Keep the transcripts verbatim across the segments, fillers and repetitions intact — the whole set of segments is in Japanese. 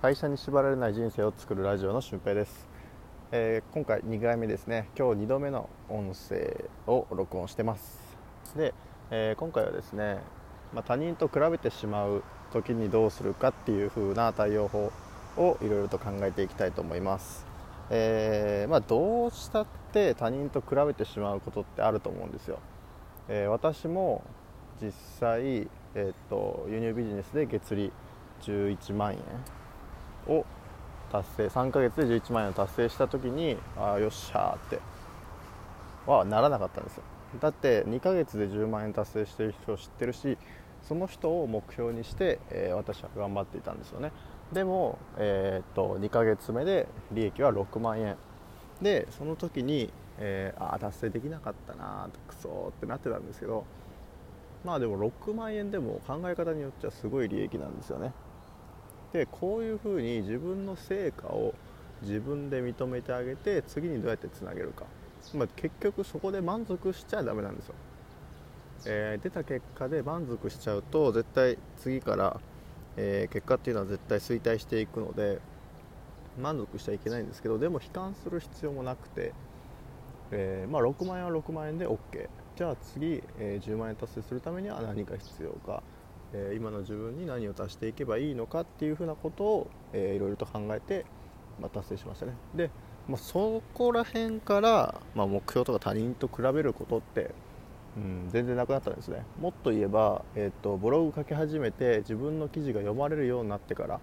会社に縛られない人生を作るラジオの俊平です。えー、今回にかいめですね。今日にどめの音声を録音してます。で、えー、今回はですね、まあ、他人と比べてしまう時にどうするかっていう風な対応法をいろいろと考えていきたいと思います。えーまあ、どうしたって他人と比べてしまうことってあると思うんですよ。えー、私も実際、えー、っと輸入ビジネスで月利じゅういちまんえんを達成、さんかげつでじゅういちまんえんを達成した時にあよっしゃーってはならなかったんですよ。だってにかげつでじゅうまんえん達成している人を知ってるし、その人を目標にして、えー、私は頑張っていたんですよね。でも、えー、っとにかげつめで利益はろくまんえんで、その時に、えー、あ達成できなかったなクソってなってたんですけど、まあでもろくまんえんでも考え方によっちゃすごい利益なんですよね。でこういうふうに自分の成果を自分で認めてあげて、次にどうやってつなげるか、まあ、結局そこで満足しちゃダメなんですよ。えー、出た結果で満足しちゃうと絶対次から、えー、結果っていうのは絶対衰退していくので満足しちゃいけないんですけど、でも悲観する必要もなくて、えーまあ、ろくまんえんはろくまんえんで OK、 じゃあ次、えー、じゅうまんえん達成するためには何が必要か、えー、今の自分に何を足していけばいいのかっていうふうなことを、えー、いろいろと考えて、まあ、達成しましたね。で、まあ、そこら辺から、まあ、目標とか他人と比べることって、うん、全然なくなったんですね。もっと言えば、えーと、ブログ書き始めて自分の記事が読まれるようになってから、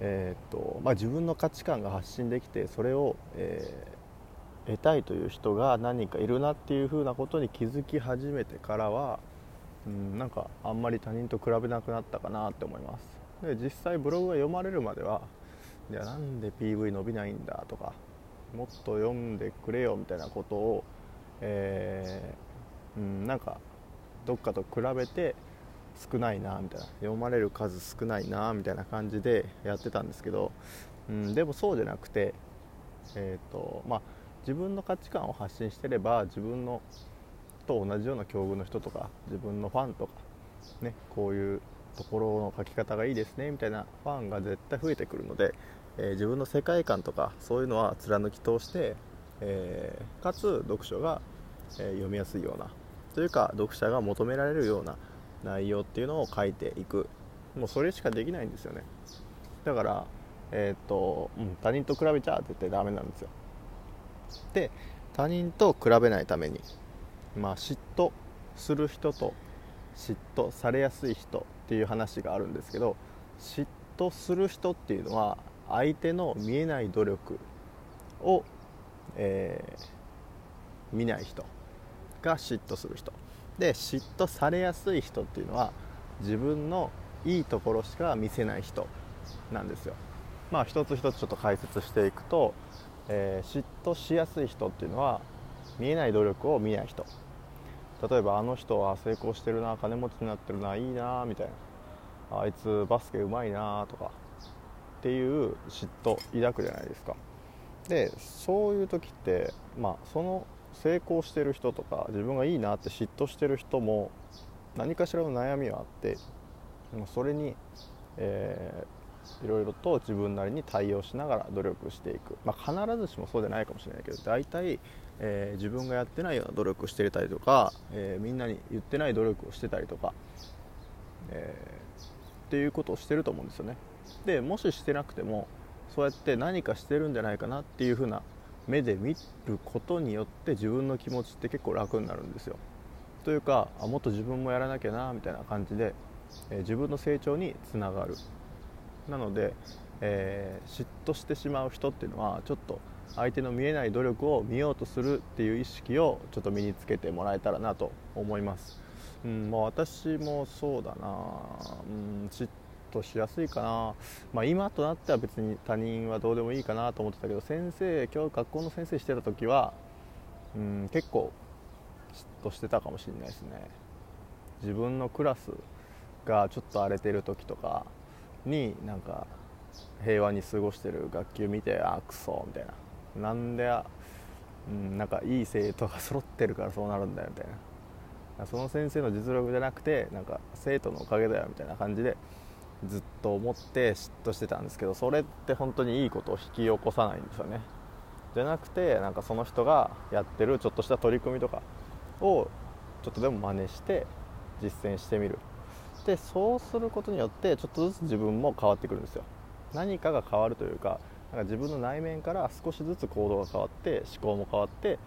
えーとまあ、自分の価値観が発信できて、それを、えー、得たいという人が何人かいるなっていうふうなことに気づき始めてからは、うん、なんかあんまり他人と比べなくなったかなって思います。で実際ブログが読まれるまでは、いやなんで ピーブイ 伸びないんだとか、もっと読んでくれよみたいなことを、えーうん、なんかどっかと比べて少ないなみたいな、読まれる数少ないなみたいな感じでやってたんですけど、うん、でもそうじゃなくて、えーとまあ、自分の価値観を発信してれば自分のと同じような境遇の人とか自分のファンとか、ね、こういうところの書き方がいいですねみたいなファンが絶対増えてくるので、えー、自分の世界観とかそういうのは貫き通して、えー、かつ読書が、えー、読みやすいようなというか読者が求められるような内容っていうのを書いていく、もうそれしかできないんですよね。だから、えーとうん、他人と比べちゃ絶対ダメなんですよ。で他人と比べないために、まあ、嫉妬する人と嫉妬されやすい人っていう話があるんですけど、嫉妬する人っていうのは相手の見えない努力を、えー、見ない人が嫉妬する人で、嫉妬されやすい人っていうのは自分のいいところしか見せない人なんですよ。まあ一つ一つちょっと解説していくと、えー、嫉妬しやすい人っていうのは見えない努力を見ない人、例えばあの人は成功してるな、金持ちになってるな、いいなみたいな、あいつバスケうまいなとかっていう嫉妬抱くじゃないですか。でそういう時って、まあ、その成功してる人とか自分がいいなって嫉妬してる人も何かしらの悩みはあって、それに、えー、いろいろと自分なりに対応しながら努力していく、まあ、必ずしもそうじゃないかもしれないけど、大体えー、自分がやってないような努力をしてたりとか、えー、みんなに言ってない努力をしてたりとか、えー、っていうことをしてると思うんですよね。でもししてなくてもそうやって何かしてるんじゃないかなっていう風な目で見ることによって自分の気持ちって結構楽になるんですよ。というかあもっと自分もやらなきゃなみたいな感じで、えー、自分の成長につながる。なので、えー、嫉妬してしまう人っていうのはちょっと相手の見えない努力を見ようとするっていう意識をちょっと身につけてもらえたらなと思います。うん、まあ、私もそうだな、うん、嫉妬しやすいかな、まあ、今となっては別に他人はどうでもいいかなと思ってたけど、先生今日学校の先生してた時は、うん、結構嫉妬してたかもしれないですね。自分のクラスがちょっと荒れてる時とかになんか平和に過ごしてる学級見て、あクソみたいな、なんで、うん、なんかいい生徒が揃ってるからそうなるんだよみたいな、その先生の実力じゃなくてなんか生徒のおかげだよみたいな感じで、ずっと思って嫉妬してたんですけど、それって本当にいいことを引き起こさないんですよね。じゃなくて、なんかその人がやってるちょっとした取り組みとかをちょっとでも真似して実践してみる。で、そうすることによってちょっとずつ自分も変わってくるんですよ。何かが変わるというか、なんか自分の内面から少しずつ行動が変わって思考も変わって、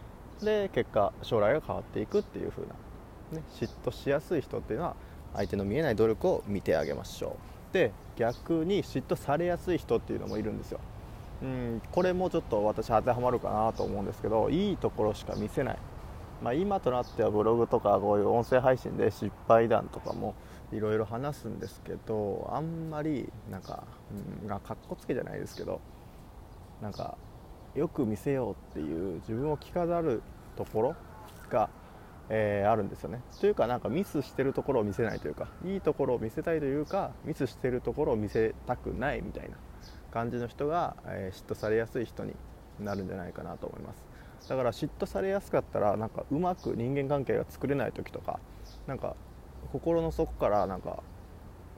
で結果将来が変わっていくっていう風な、ね、嫉妬しやすい人っていうのは相手の見えない努力を見てあげましょう。で、逆に嫉妬されやすい人っていうのもいるんですよ。うん、これもちょっと私当てはまるかなと思うんですけど、いいところしか見せない、まあ、今となってはブログとかこういう音声配信で失敗談とかもいろいろ話すんですけど、あんまりなんか、うん、かっこつけじゃないですけど、なんかよく見せようっていう自分を着飾るところが、えー、あるんですよね。というか、なんかミスしてるところを見せないというか、いいところを見せたいというか、ミスしてるところを見せたくないみたいな感じの人が、えー、嫉妬されやすい人になるんじゃないかなと思います。だから嫉妬されやすかったら、なんかうまく人間関係が作れない時とか、なんか心の底からなんか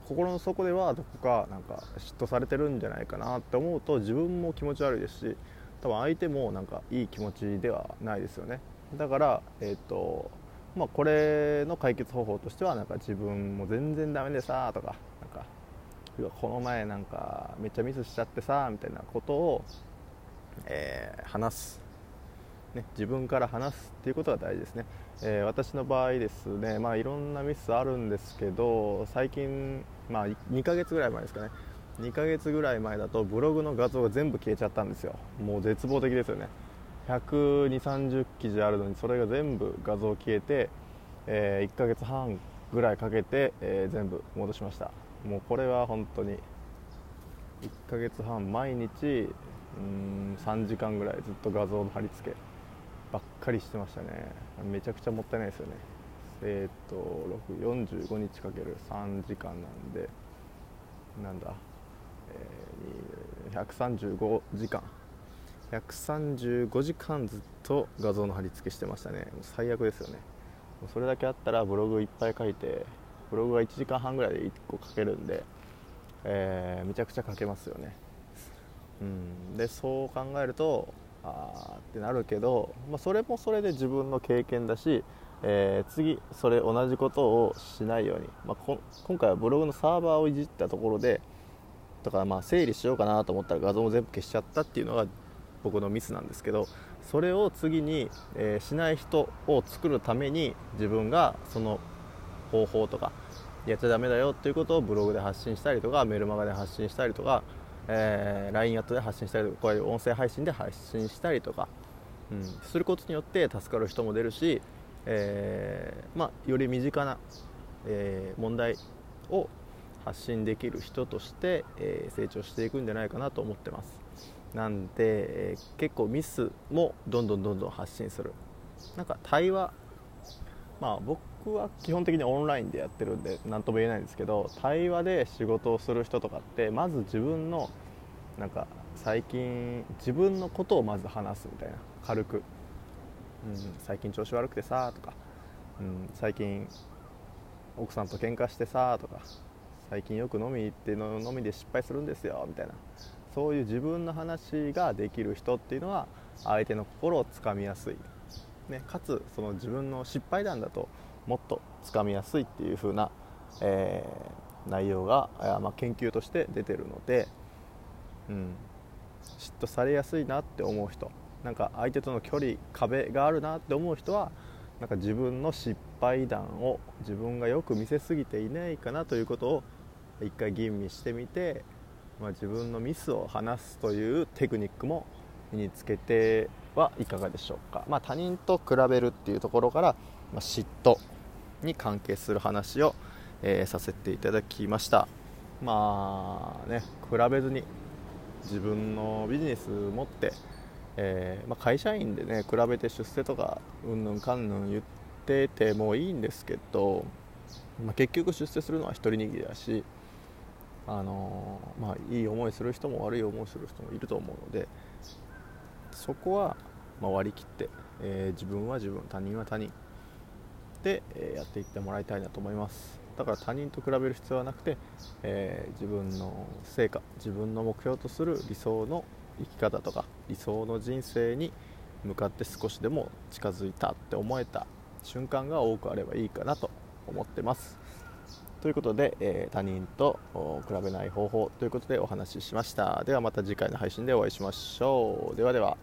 心の底ではどこかなんか嫉妬されてるんじゃないかなって思うと、自分も気持ち悪いですし、多分相手もなんかいい気持ちではないですよね。だから、えーとまあ、これの解決方法としては、なんか自分も全然ダメでさとか、なんかこの前なんかめっちゃミスしちゃってさみたいなことを、えー、話す、ね、自分から話すっていうことが大事ですね。えー、私の場合ですね、まあ、いろんなミスあるんですけど、最近、まあ、にかげつぐらい前ですかね、にかげつぐらい前だとブログの画像が全部消えちゃったんですよ。もう絶望的ですよね。ひゃくにじゅう、さんじゅう記事あるのに、それが全部画像消えて、えー、いっかげつはんぐらいかけて、えー、全部戻しました。もうこれは本当にいっかげつはん毎日うーんさんじかんぐらいずっと画像の貼り付けばっかりしてましたね。めちゃくちゃもったいないですよね。えっとろく、よんじゅうごにちかけるさんじかんなんで、なんだ、えー、ひゃくさんじゅうごじかんひゃくさんじゅうごじかんずっと画像の貼り付けしてましたね。もう最悪ですよね。もうそれだけあったらブログいっぱい書いて、ブログがいちじかんはんぐらいでいっこ書けるんで、えー、めちゃくちゃ書けますよね。うん、でそう考えるとあーってなるけど、まあ、それもそれで自分の経験だし、えー、次それ同じことをしないように、まあ、こ今回はブログのサーバーをいじったところでとか、まあ整理しようかなと思ったら画像も全部消しちゃったっていうのが僕のミスなんですけど、それを次に、えー、しない人を作るために、自分がその方法とかやっちゃダメだよっていうことをブログで発信したりとか、メルマガで発信したりとか、えー、ライン アットで発信したりとか、こういう音声配信で発信したりとか、うん、することによって助かる人も出るし、えーまあ、より身近な、えー、問題を発信できる人として、えー、成長していくんじゃないかなと思ってます。なんで、えー、結構ミスもどんどんどんどん発信する。なんか対話、まあ僕僕は基本的にオンラインでやってるんで何とも言えないんですけど、対話で仕事をする人とかって、まず自分のなんか最近自分のことをまず話すみたいな、軽く、うん、最近調子悪くてさとか、うん、最近奥さんと喧嘩してさとか、最近よく飲み行っての飲みで失敗するんですよみたいな、そういう自分の話ができる人っていうのは相手の心をつかみやすい、ね、かつその自分の失敗談だともっとつかみやすいっていう風な、えー、内容が、まあ、研究として出てるので、うん、嫉妬されやすいなって思う人、なんか相手との距離壁があるなって思う人は、なんか自分の失敗談を自分がよく見せすぎていないかなということを一回吟味してみて、まあ、自分のミスを話すというテクニックも身につけてはいかがでしょうか。まあ、他人と比べるっていうところから、まあ、嫉妬に関係する話を、えー、させていただきました。まあね、比べずに自分のビジネス持って、えーまあ、会社員でね、比べて出世とかうんぬんかんぬん言っててもいいんですけど、まあ、結局出世するのは一人握りだし、あのーまあ、いい思いする人も悪い思いする人もいると思うので、そこは、まあ、割り切って、えー、自分は自分、他人は他人でやっていってもらいたいなと思います。だから他人と比べる必要はなくて、えー、自分の成果、自分の目標とする理想の生き方とか理想の人生に向かって少しでも近づいたって思えた瞬間が多くあればいいかなと思ってます。ということで、えー、他人と比べない方法ということでお話ししました。ではまた次回の配信でお会いしましょう。ではでは。